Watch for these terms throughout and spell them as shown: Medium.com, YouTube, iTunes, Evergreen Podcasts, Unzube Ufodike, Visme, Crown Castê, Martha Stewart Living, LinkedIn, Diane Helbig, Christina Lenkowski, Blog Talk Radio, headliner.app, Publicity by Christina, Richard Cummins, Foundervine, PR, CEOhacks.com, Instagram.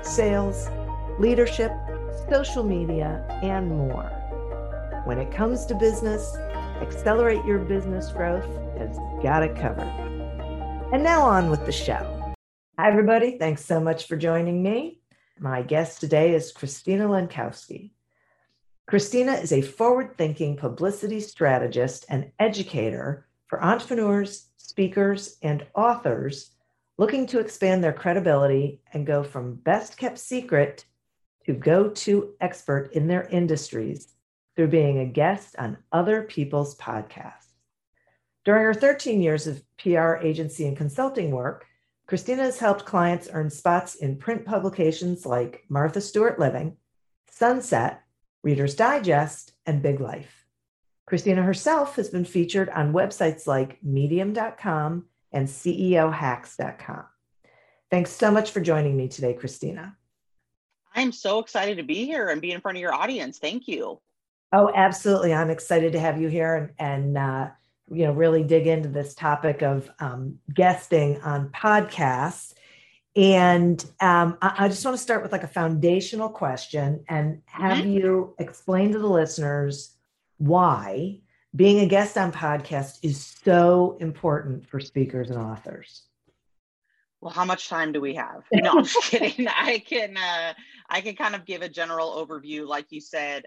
sales, leadership, social media, and more. When it comes to business, Accelerate Your Business Growth has got it covered. And now on with the show. Hi, everybody. Thanks so much for joining me. My guest today is Christina Lenkowski. Christina is a forward-thinking publicity strategist and educator for entrepreneurs, speakers, and authors looking to expand their credibility and go from best-kept secret to go-to expert in their industries through being a guest on other people's podcasts. During her 13 years of PR agency and consulting work, Christina has helped clients earn spots in print publications like Martha Stewart Living, Sunset, Reader's Digest, and Big Life. Christina herself has been featured on websites like Medium.com and CEOhacks.com. Thanks so much for joining me today, Christina. I'm so excited to be here and be in front of your audience. Thank you. Oh, absolutely. I'm excited to have you here and really dig into this topic of guesting on podcasts. And I just want to start with like a foundational question and have you explain to the listeners why being a guest on podcasts is so important for speakers and authors. Well, how much time do we have? No, I'm just kidding. I can kind of give a general overview, like you said.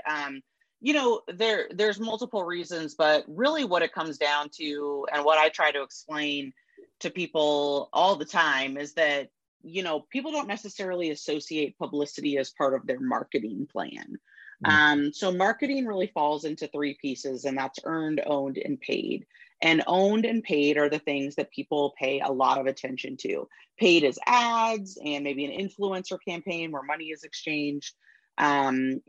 There's multiple reasons, but really what it comes down to and what I try to explain to people all the time is that, you know, people don't necessarily associate publicity as part of their marketing plan. Mm-hmm. So marketing really falls into three pieces, and that's earned, owned, and paid. And owned and paid are the things that people pay a lot of attention to. Paid is ads and maybe an influencer campaign where money is exchanged. Owned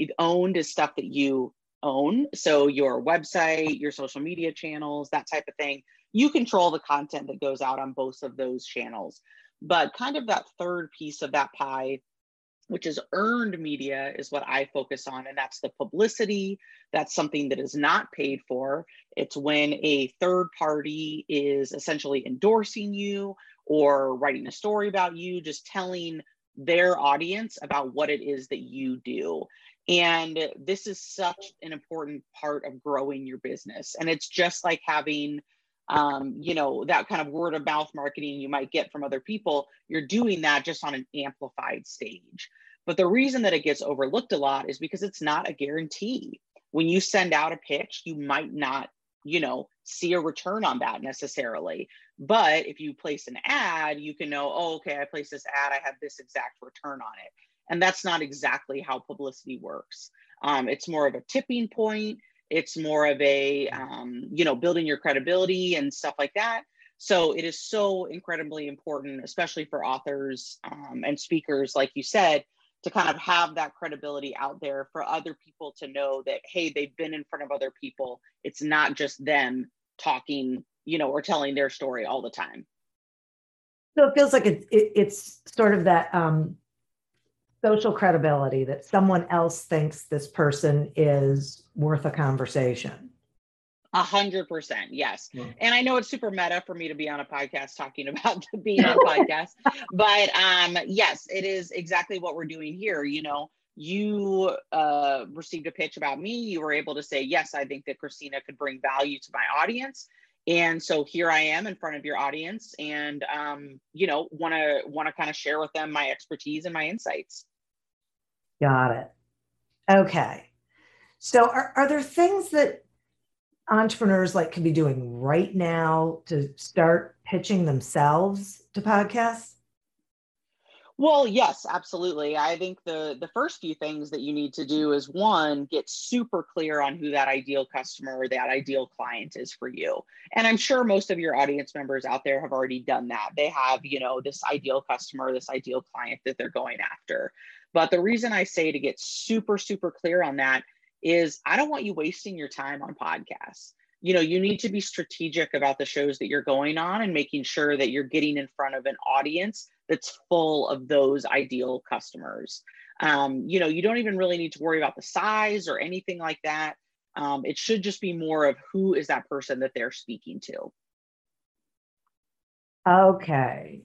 is stuff that you own. So your website, your social media channels, that type of thing. You control the content that goes out on both of those channels. But kind of that third piece of that pie, which is earned media, is what I focus on. And that's the publicity. That's something that is not paid for. It's when a third party is essentially endorsing you or writing a story about you, just telling their audience about what it is that you do. And this is such an important part of growing your business. And it's just like having, that kind of word of mouth marketing you might get from other people. You're doing that just on an amplified stage. But the reason that it gets overlooked a lot is because it's not a guarantee. When you send out a pitch, you might not, see a return on that necessarily. But if you place an ad, you can know, oh, okay, I placed this ad, I have this exact return on it. And that's not exactly how publicity works. It's more of a tipping point. It's more of a, building your credibility and stuff like that. So it is so incredibly important, especially for authors and speakers, like you said, to kind of have that credibility out there for other people to know that, hey, they've been in front of other people. It's not just them talking, or telling their story all the time. So it feels like it's sort of that social credibility that someone else thinks this person is worth a conversation. 100%. Yes. Yeah. And I know it's super meta for me to be on a podcast talking about being on a podcast, but yes, it is exactly what we're doing here. You received a pitch about me. You were able to say, yes, I think that Christina could bring value to my audience. And so here I am in front of your audience and, want to kind of share with them my expertise and my insights. Got it. Okay. So are there things that entrepreneurs could be doing right now to start pitching themselves to podcasts? Well, yes, absolutely. I think the first few things that you need to do is, one, get super clear on who that ideal customer or that ideal client is for you. And I'm sure most of your audience members out there have already done that. They have, you know, this ideal customer, this ideal client that they're going after. But the reason I say to get super, super clear on that is I don't want you wasting your time on podcasts. You know, you need to be strategic about the shows that you're going on and making sure that you're getting in front of an audience that's full of those ideal customers. You know, you don't even really need to worry about the size or anything like that. It should just be more of who is that person that they're speaking to. Okay.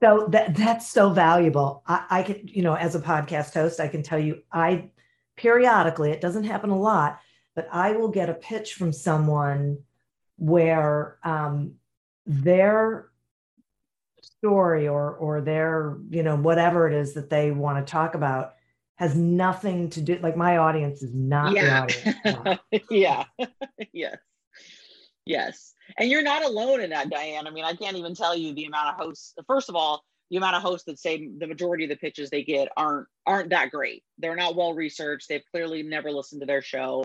So that's so valuable. I can, you know, as a podcast host, I can tell you, I periodically, it doesn't happen a lot, but I will get a pitch from someone where their story or their, you know, whatever it is that they want to talk about has nothing to do, like my audience is not the audience. Yeah. Yes. Yes. And you're not alone in that, Diane. I mean, I can't even tell you the amount of hosts. First of all, the amount of hosts that say the majority of the pitches they get aren't that great. They're not well-researched. They've clearly never listened to their show.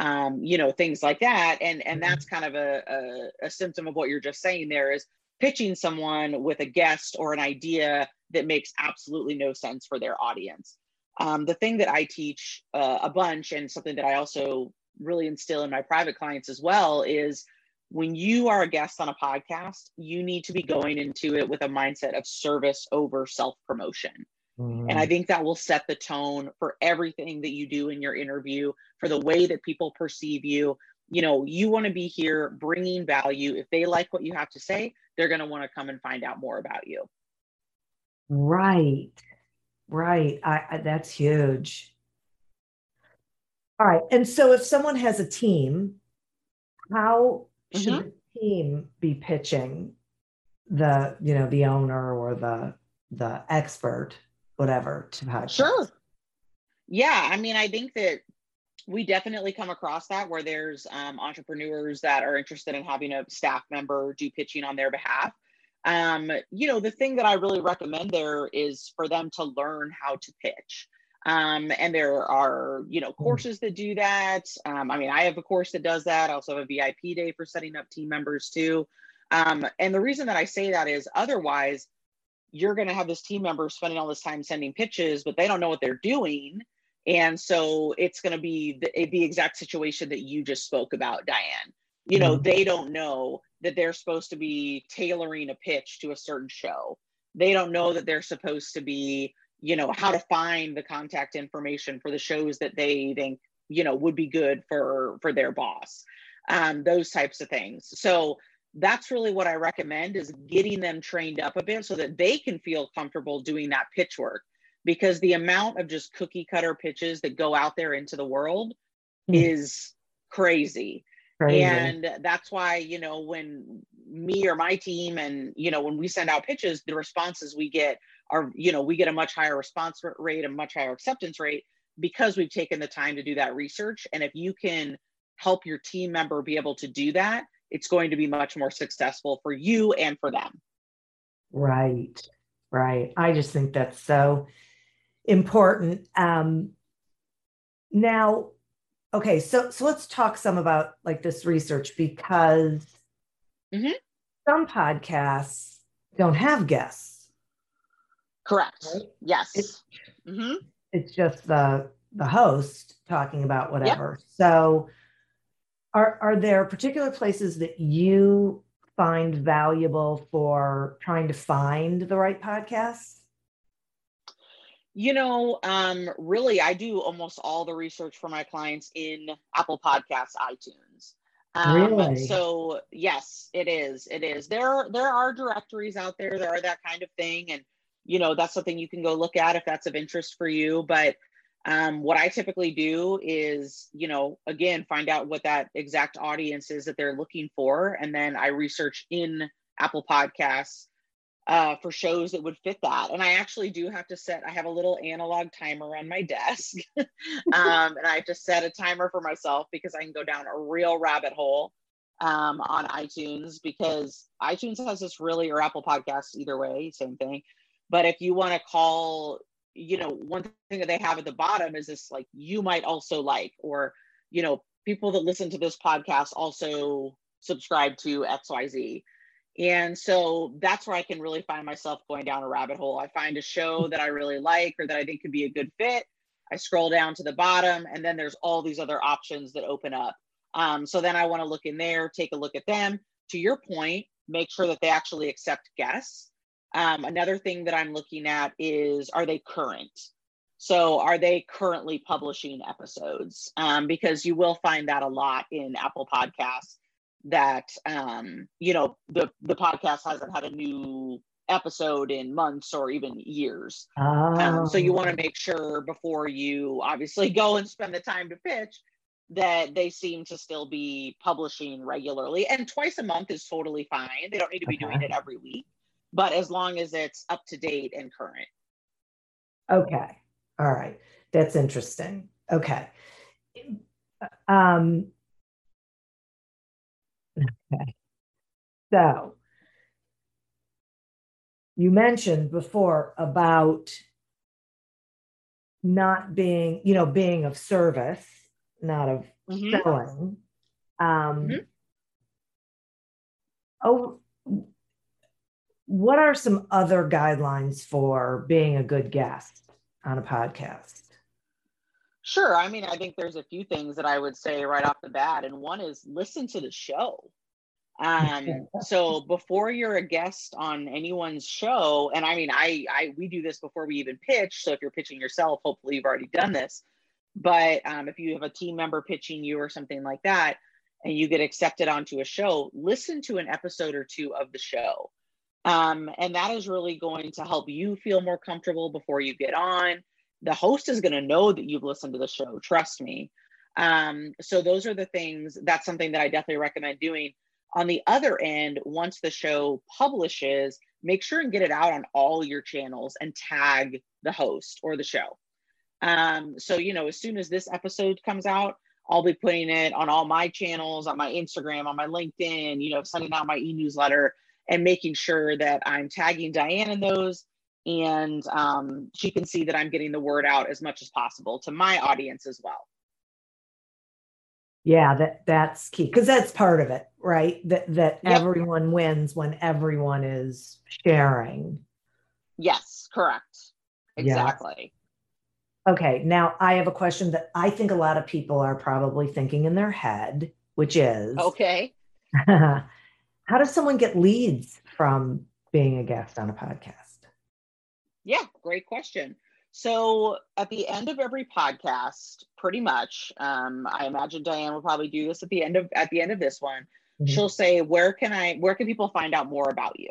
You know, things like that. And that's kind of a symptom of what you're just saying there is pitching someone with a guest or an idea that makes absolutely no sense for their audience. The thing that I teach a bunch and something that I also really instill in my private clients as well is when you are a guest on a podcast, you need to be going into it with a mindset of service over self-promotion. And I think that will set the tone for everything that you do in your interview, for the way that people perceive you. You know, you want to be here bringing value. If they like what you have to say, they're going to want to come and find out more about you. Right. Right. That's huge. All right. And so if someone has a team, how should the team be pitching the, you know, the owner or the expert? Whatever to have. Sure. Yeah. I mean, I think that we definitely come across that where there's entrepreneurs that are interested in having a staff member do pitching on their behalf. You know, the thing that I really recommend there is for them to learn how to pitch. And there are, you know, courses that do that. I mean, I have a course that does that. I also have a VIP day for setting up team members too. And the reason that I say that is otherwise, you're going to have this team member spending all this time sending pitches, but they don't know what they're doing. And so it's going to be the exact situation that you just spoke about, Diane. You know, they don't know that they're supposed to be tailoring a pitch to a certain show. They don't know that they're supposed to be, you know, how to find the contact information for the shows that they think, you know, would be good for their boss, those types of things. So that's really what I recommend is getting them trained up a bit so that they can feel comfortable doing that pitch work, because the amount of just cookie cutter pitches that go out there into the world is crazy. And that's why, you know, when me or my team and, you know, when we send out pitches, the responses we get are, you know, we get a much higher response rate, a much higher acceptance rate because we've taken the time to do that research. And if you can help your team member be able to do that, it's going to be much more successful for you and for them. Right, right. I just think that's so important. Now, okay, so let's talk some about like this research, because some podcasts don't have guests. Correct. Right? Yes. It's just the host talking about whatever. Yep. So Are there particular places that you find valuable for trying to find the right podcasts? You know, really, I do almost all the research for my clients in Apple Podcasts, iTunes. Really? So yes, it is. It is. There are directories out there that are that kind of thing. And, you know, that's something you can go look at if that's of interest for you. But what I typically do is, you know, again, find out what that exact audience is that they're looking for. And then I research in Apple Podcasts for shows that would fit that. And I actually do have to I have a little analog timer on my desk. And I have to set a timer for myself because I can go down a real rabbit hole on iTunes, because iTunes has this really, or Apple Podcasts, either way, same thing. But if you want to call, you know, one thing that they have at the bottom is this, like, you might also like, or, you know, people that listen to this podcast also subscribe to XYZ. And so that's where I can really find myself going down a rabbit hole. I find a show that I really like, or that I think could be a good fit. I scroll down to the bottom, and then there's all these other options that open up. So then I want to look in there, take a look at them. To your point, make sure that they actually accept guests. Another thing that I'm looking at is, are they current? So are they currently publishing episodes? Because you will find that a lot in Apple Podcasts, that, you know, the podcast hasn't had a new episode in months or even years. Oh. So you want to make sure before you obviously go and spend the time to pitch that they seem to still be publishing regularly. And twice a month is totally fine. They don't need to be doing it every week, but as long as it's up to date and current. Okay. All right. That's interesting. Okay. Okay. So you mentioned before about not being, you know, being of service, not of selling. What are some other guidelines for being a good guest on a podcast? Sure. I mean, I think there's a few things that I would say right off the bat. And one is listen to the show. So before you're a guest on anyone's show, and I mean, we do this before we even pitch. So if you're pitching yourself, hopefully you've already done this. But if you have a team member pitching you or something like that, and you get accepted onto a show, listen to an episode or two of the show. And that is really going to help you feel more comfortable before you get on. The host is going to know that you've listened to the show. Trust me. So those are the things. That's something that I definitely recommend doing. On the other end, once the show publishes, make sure and get it out on all your channels and tag the host or the show. So, you know, as soon as this episode comes out, I'll be putting it on all my channels, on my Instagram, on my LinkedIn, you know, sending out my e-newsletter and making sure that I'm tagging Diane in those. And she can see that I'm getting the word out as much as possible to my audience as well. Yeah, that's key, because that's part of it, right? That yep. Everyone wins when everyone is sharing. Yes, correct. Exactly. Yes. Okay, now I have a question that I think a lot of people are probably thinking in their head, which is, okay, how does someone get leads from being a guest on a podcast? Yeah, great question. So at the end of every podcast, pretty much, I imagine Diane will probably do this at the end of this one. Mm-hmm. She'll say, where can people find out more about you?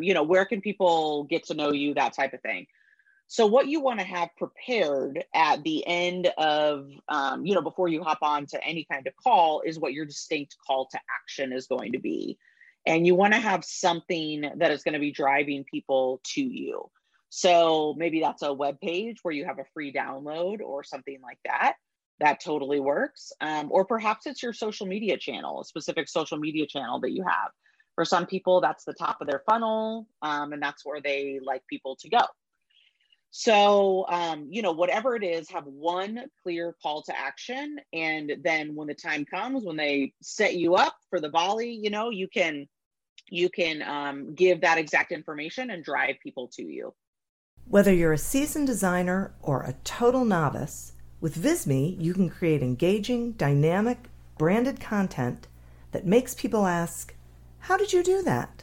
You know, where can people get to know you, that type of thing. So what you want to have prepared at the end of, you know, before you hop on to any kind of call, is what your distinct call to action is going to be. And you want to have something that is going to be driving people to you. So maybe that's a web page where you have a free download or something like that. That totally works. Or perhaps it's your social media channel, a specific social media channel that you have. For some people, that's the top of their funnel, and that's where they like people to go. So, you know, whatever it is, have one clear call to action. And then when the time comes, when they set you up for the volley, you know, you can give that exact information and drive people to you. Whether you're a seasoned designer or a total novice, with Visme, you can create engaging, dynamic, branded content that makes people ask, how did you do that?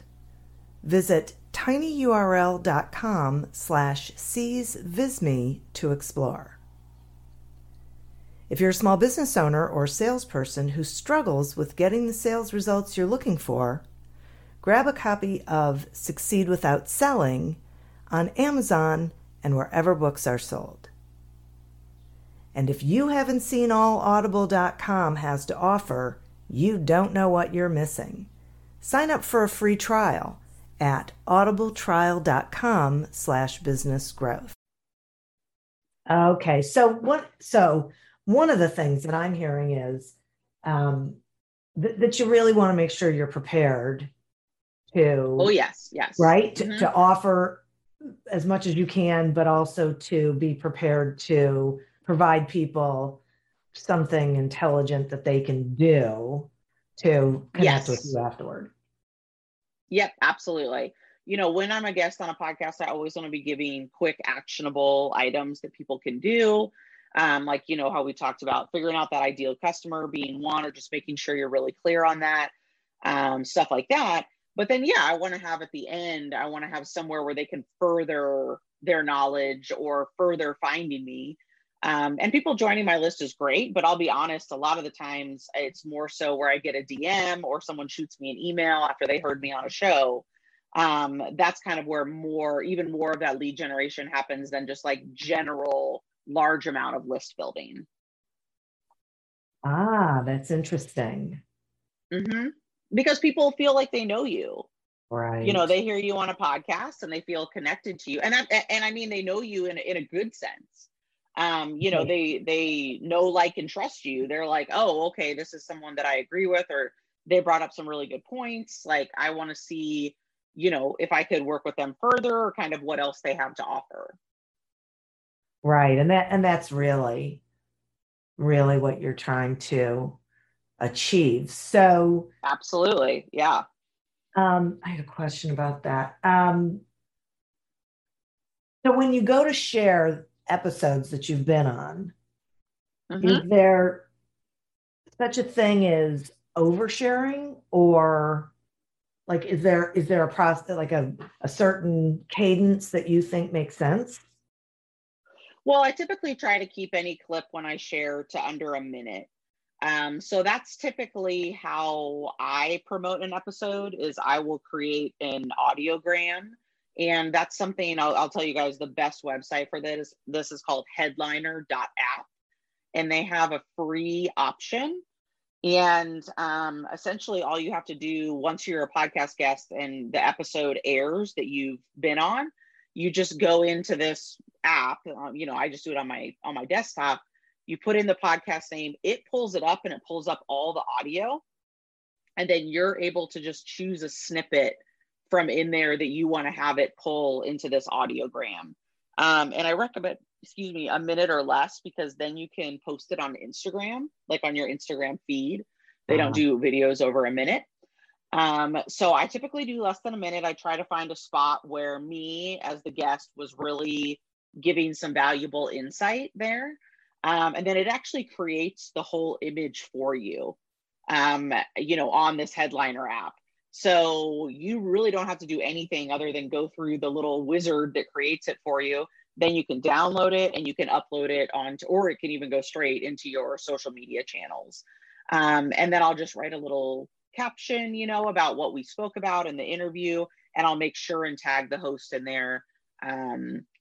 Visit tinyurl.com/seizevisme to explore. If you're a small business owner or salesperson who struggles with getting the sales results you're looking for, grab a copy of Succeed Without Selling on Amazon and wherever books are sold. And if you haven't seen all Audible.com has to offer, you don't know what you're missing. Sign up for a free trial at audibletrial.com/businessgrowth. Okay, so one of the things that I'm hearing is that you really want to make sure you're prepared to, right? Mm-hmm. To offer as much as you can, but also to be prepared to provide people something intelligent that they can do to connect with you afterward. Yep, absolutely. You know, when I'm a guest on a podcast, I always want to be giving quick, actionable items that people can do. Like, you know, how we talked about figuring out that ideal customer being one, or just making sure you're really clear on that, stuff like that. But then, yeah, I want to have at the end, I want to have somewhere where they can further their knowledge or further finding me. And people joining my list is great, but I'll be honest, a lot of the times it's more so where I get a DM or someone shoots me an email after they heard me on a show. That's kind of where even more of that lead generation happens than just like general large amount of list building. Ah, that's interesting. Mm-hmm. Because people feel like they know you, right? You know, they hear you on a podcast and they feel connected to you. And I mean, they know you in a good sense. You know, they know, like, and trust you. They're like, oh, okay, this is someone that I agree with, or they brought up some really good points. Like, I want to see, you know, if I could work with them further, or kind of what else they have to offer. Right. And that's really, really what you're trying to achieve. So absolutely. Yeah. I had a question about that. So when you go to share episodes that you've been on, mm-hmm. is there such a thing as oversharing, or like, is there a process, like a certain cadence that you think makes sense? Well, I typically try to keep any clip when I share to under a minute. So that's typically how I promote an episode, is I will create an audiogram. And that's something I'll tell you guys, the best website for this. This is called headliner.app, and they have a free option. And essentially all you have to do once you're a podcast guest and the episode airs that you've been on, you just go into this app. You know, I just do it on my desktop. You put in the podcast name, it pulls it up, and it pulls up all the audio. And then you're able to just choose a snippet from in there that you want to have it pull into this audiogram. And I recommend, a minute or less, because then you can post it on Instagram, like on your Instagram feed. They don't do videos over a minute. So I typically do less than a minute. I try to find a spot where me as the guest was really giving some valuable insight there. And then it actually creates the whole image for you, you know, on this Headliner app. So you really don't have to do anything other than go through the little wizard that creates it for you. Then you can download it and you can upload it or it can even go straight into your social media channels. And then I'll just write a little caption, you know, about what we spoke about in the interview, and I'll make sure and tag the host in there,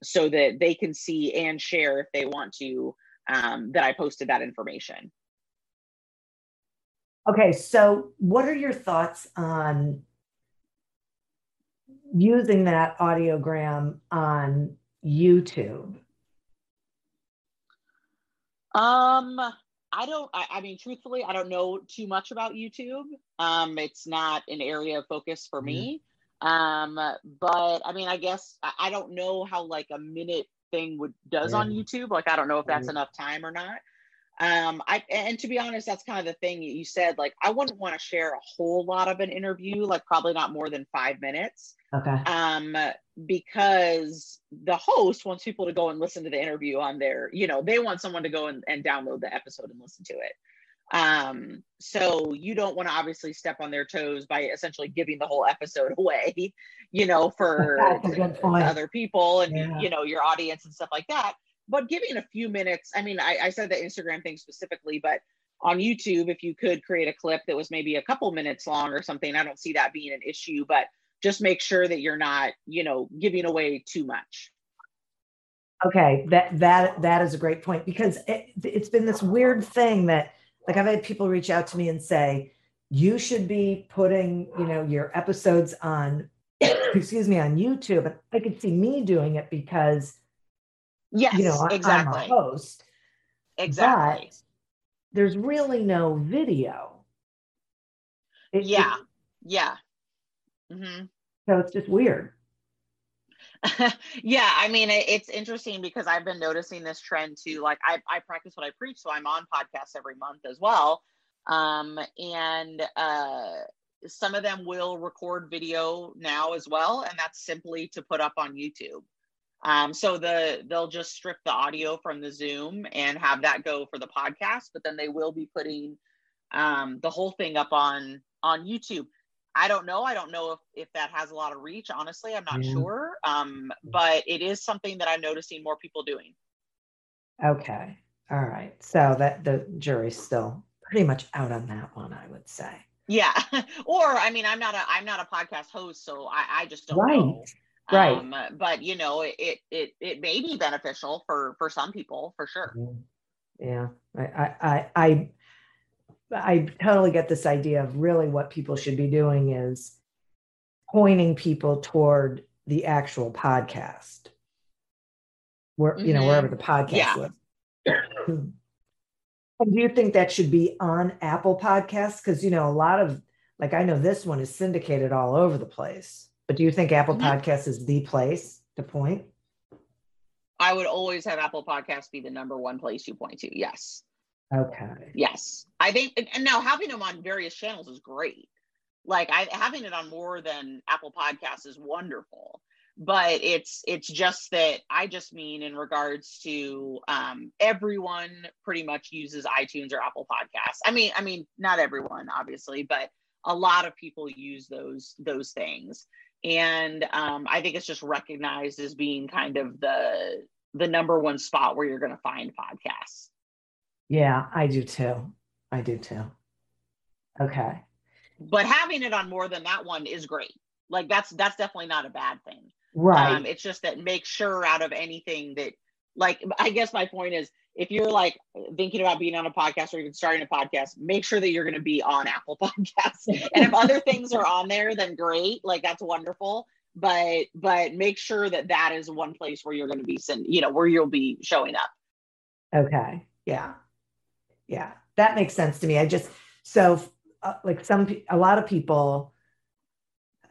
so that they can see and share if they want to, that I posted that information. Okay, so what are your thoughts on using that audiogram on YouTube? I mean, truthfully, I don't know too much about YouTube. It's not an area of focus for me. But I mean, I guess I don't know how like a minute thing does on YouTube. Like, I don't know if that's enough time or not. And to be honest, that's kind of the thing you said, like, I wouldn't want to share a whole lot of an interview, like probably not more than 5 minutes. Okay. Because the host wants people to go and listen to the interview on their, you know, they want someone to go and download the episode and listen to it. So you don't want to obviously step on their toes by essentially giving the whole episode away, you know, for other people and, you know, your audience and stuff like that. But giving a few minutes, I mean, I said the Instagram thing specifically, but on YouTube, if you could create a clip that was maybe a couple minutes long or something, I don't see that being an issue, but just make sure that you're not, you know, giving away too much. Okay. That is a great point, because it's been this weird thing that, like, I've had people reach out to me and say, you should be putting, you know, your episodes on, on YouTube. And I could see me doing it because, yes, you know, exactly. I'm a host. Exactly. But there's really no video. It, yeah. Mm-hmm. So it's just weird. Yeah, I mean, it's interesting because I've been noticing this trend too. Like I practice what I preach, so I'm on podcasts every month as well. Some of them will record video now as well, and that's simply to put up on YouTube. So they'll just strip the audio from the Zoom and have that go for the podcast, but then they will be putting the whole thing up on YouTube. I don't know if that has a lot of reach. Honestly, I'm not sure. But it is something that I'm noticing more people doing. Okay. All right. So that the jury's still pretty much out on that one, I would say. Yeah. Or, I mean, I'm not a podcast host, so I just don't know. Right. But you know, it may be beneficial for some people for sure. Yeah. I totally get this idea of really what people should be doing is pointing people toward the actual podcast, where you know, wherever the podcast was. And do you think that should be on Apple Podcasts? Because, you know, a lot of, like, I know this one is syndicated all over the place, but do you think Apple Podcasts is the place to point? I would always have Apple Podcasts be the number one place you point to. Yes. Okay. Yes. I think, and now having them on various channels is great. Like having it on more than Apple Podcasts is wonderful, but it's just that I just mean in regards to everyone pretty much uses iTunes or Apple Podcasts. I mean, not everyone obviously, but a lot of people use those things. And I think it's just recognized as being kind of the number one spot where you're going to find podcasts. Yeah, I do too. Okay. But having it on more than that one is great. Like that's definitely not a bad thing. Right. It's just that make sure out of anything that, like, I guess my point is if you're like thinking about being on a podcast or even starting a podcast, make sure that you're going to be on Apple Podcasts. And if other things are on there, then great. Like that's wonderful. But make sure that is one place where you're going to be where you'll be showing up. Okay. Yeah. Yeah. That makes sense to me. A lot of people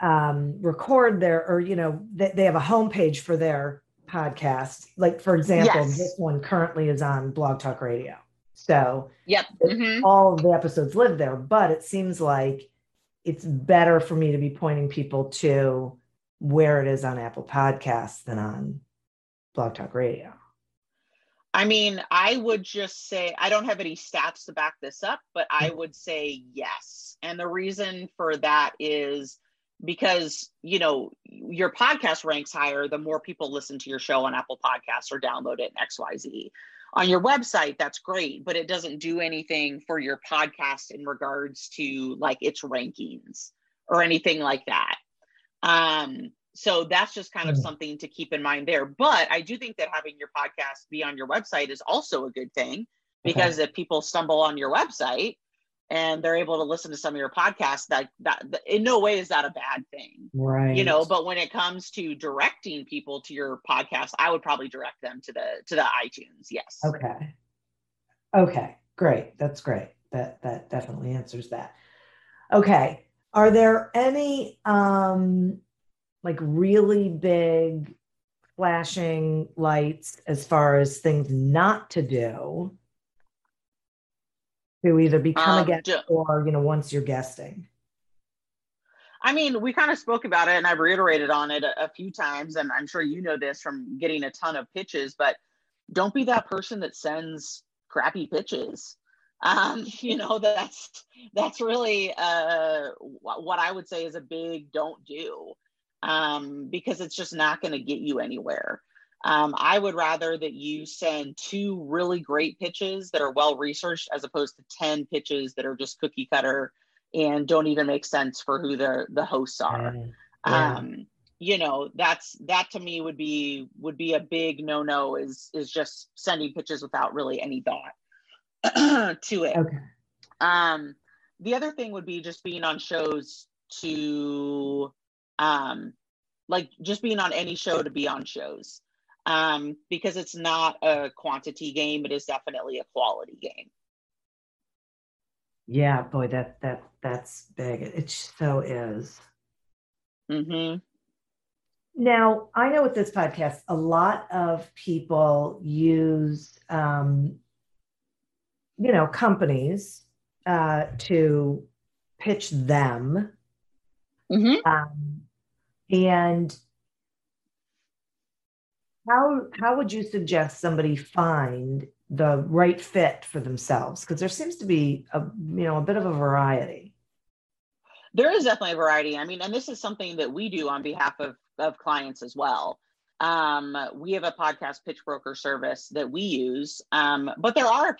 record they have a homepage for their podcast. Like, for example, This one currently is on Blog Talk Radio. So all of the episodes live there, but it seems like it's better for me to be pointing people to where it is on Apple Podcasts than on Blog Talk Radio. I mean, I would just say, I don't have any stats to back this up, but I would say yes. And the reason for that is because, you know, your podcast ranks higher the more people listen to your show on Apple Podcasts or download it in XYZ. On your website, that's great, but it doesn't do anything for your podcast in regards to like its rankings or anything like that. So that's just kind of something to keep in mind there. But I do think that having your podcast be on your website is also a good thing, because if people stumble on your website and they're able to listen to some of your podcasts, that in no way is that a bad thing. Right. You know, but when it comes to directing people to your podcast, I would probably direct them to the iTunes. Yes. Okay. Okay. Great. That's great. That definitely answers that. Okay. Are there any, like really big flashing lights as far as things not to do to either become a guest or, you know, once you're guesting? I mean, we kind of spoke about it and I've reiterated on it a few times, and I'm sure you know this from getting a ton of pitches, but don't be that person that sends crappy pitches. You know, that's really what I would say is a big don't do. Because it's just not going to get you anywhere. I would rather that you send 2 really great pitches that are well-researched as opposed to 10 pitches that are just cookie cutter and don't even make sense for who the hosts are. Yeah. You know, that to me would be a big no-no is just sending pitches without really any thought to it. Okay. The other thing would be just being on shows to... like just being on any show to be on shows, because it's not a quantity game. It is definitely a quality game. Yeah, boy, that's big. It so is. Mm-hmm. Now, I know with this podcast, a lot of people use, companies to pitch them. Mm-hmm. And how would you suggest somebody find the right fit for themselves? Because there seems to be a bit of a variety. There is definitely a variety. I mean, and this is something that we do on behalf of clients as well. We have a podcast pitch broker service that we use, but there are,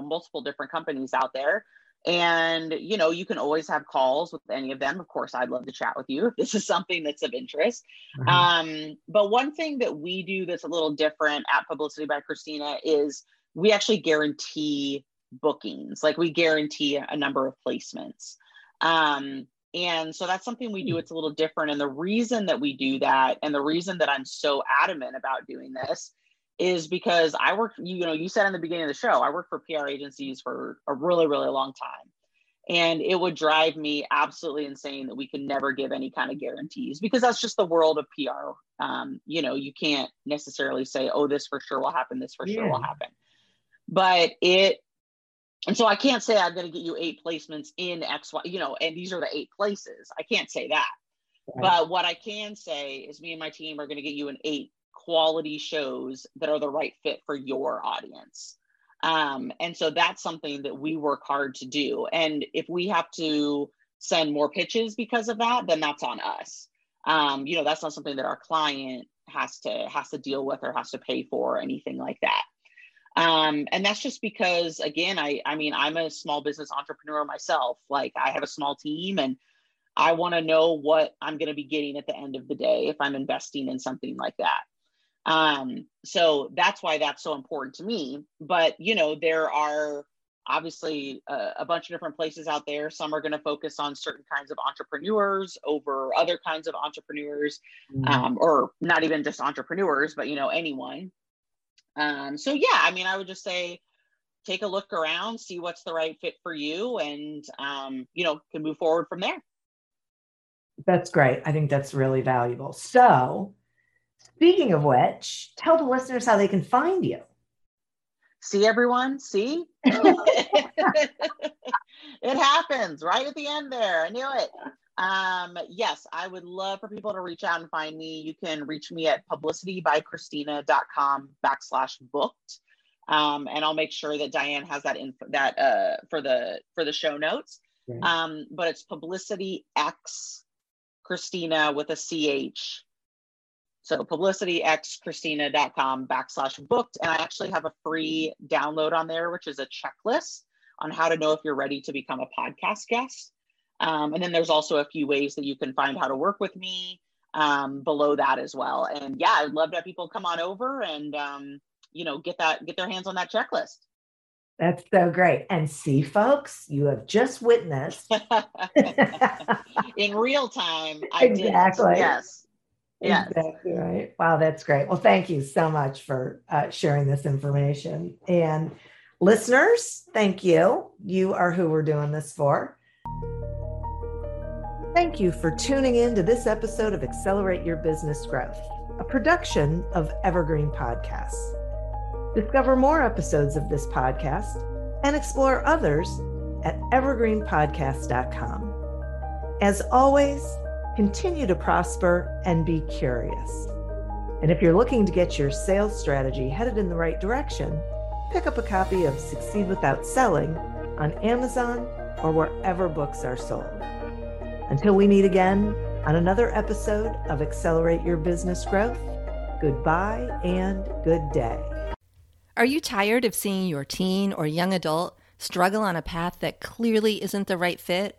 multiple different companies out there. And, you can always have calls with any of them. Of course, I'd love to chat with you if this is something that's of interest. Mm-hmm. But one thing that we do that's a little different at Publicity by Christina is we actually guarantee bookings. Like, we guarantee a number of placements. And so that's something we do. It's a little different. And the reason that we do that, and the reason that I'm so adamant about doing this, is because I work, you said in the beginning of the show, I worked for PR agencies for a really, really long time. And it would drive me absolutely insane that we could never give any kind of guarantees, because that's just the world of PR. You can't necessarily say, oh, this for sure will happen, this for sure will happen. And so I can't say I'm going to get you 8 placements in X, Y, and these are the 8 places. I can't say that. Right. But what I can say is me and my team are going to get you an 8 quality shows that are the right fit for your audience. And so that's something that we work hard to do. And if we have to send more pitches because of that, then that's on us. That's not something that our client has to deal with or has to pay for or anything like that. And that's just because, again, I'm a small business entrepreneur myself. Like, I have a small team, and I want to know what I'm going to be getting at the end of the day if I'm investing in something like that. So that's why that's so important to me. But, there are obviously a bunch of different places out there. Some are going to focus on certain kinds of entrepreneurs over other kinds of entrepreneurs, or not even just entrepreneurs, but, anyone. I would just say, take a look around, see what's the right fit for you, and, can move forward from there. That's great. I think that's really valuable. So, speaking of which, tell the listeners how they can find you. See, everyone? See? It happens right at the end there. I knew it. Yes, I would love for people to reach out and find me. You can reach me at publicitybychristina.com/booked. And I'll make sure that Diane has that info that, for the show notes. Right. But it's Publicity X Christina with a CH. So publicityxchristina.com/booked. And I actually have a free download on there, which is a checklist on how to know if you're ready to become a podcast guest. And then there's also a few ways that you can find how to work with me below that as well. And yeah, I'd love to have people come on over and, get their hands on that checklist. That's so great. And see, folks, you have just witnessed. In real time, I exactly. Did. Yes. Yes. Exactly right. Wow, that's great. Well, thank you so much for sharing this information. And listeners, thank you. You are who we're doing this for. Thank you for tuning in to this episode of Accelerate Your Business Growth, a production of Evergreen Podcasts. Discover more episodes of this podcast and explore others at evergreenpodcasts.com. As always, continue to prosper and be curious. And if you're looking to get your sales strategy headed in the right direction, pick up a copy of Succeed Without Selling on Amazon or wherever books are sold. Until we meet again on another episode of Accelerate Your Business Growth, goodbye and good day. Are you tired of seeing your teen or young adult struggle on a path that clearly isn't the right fit?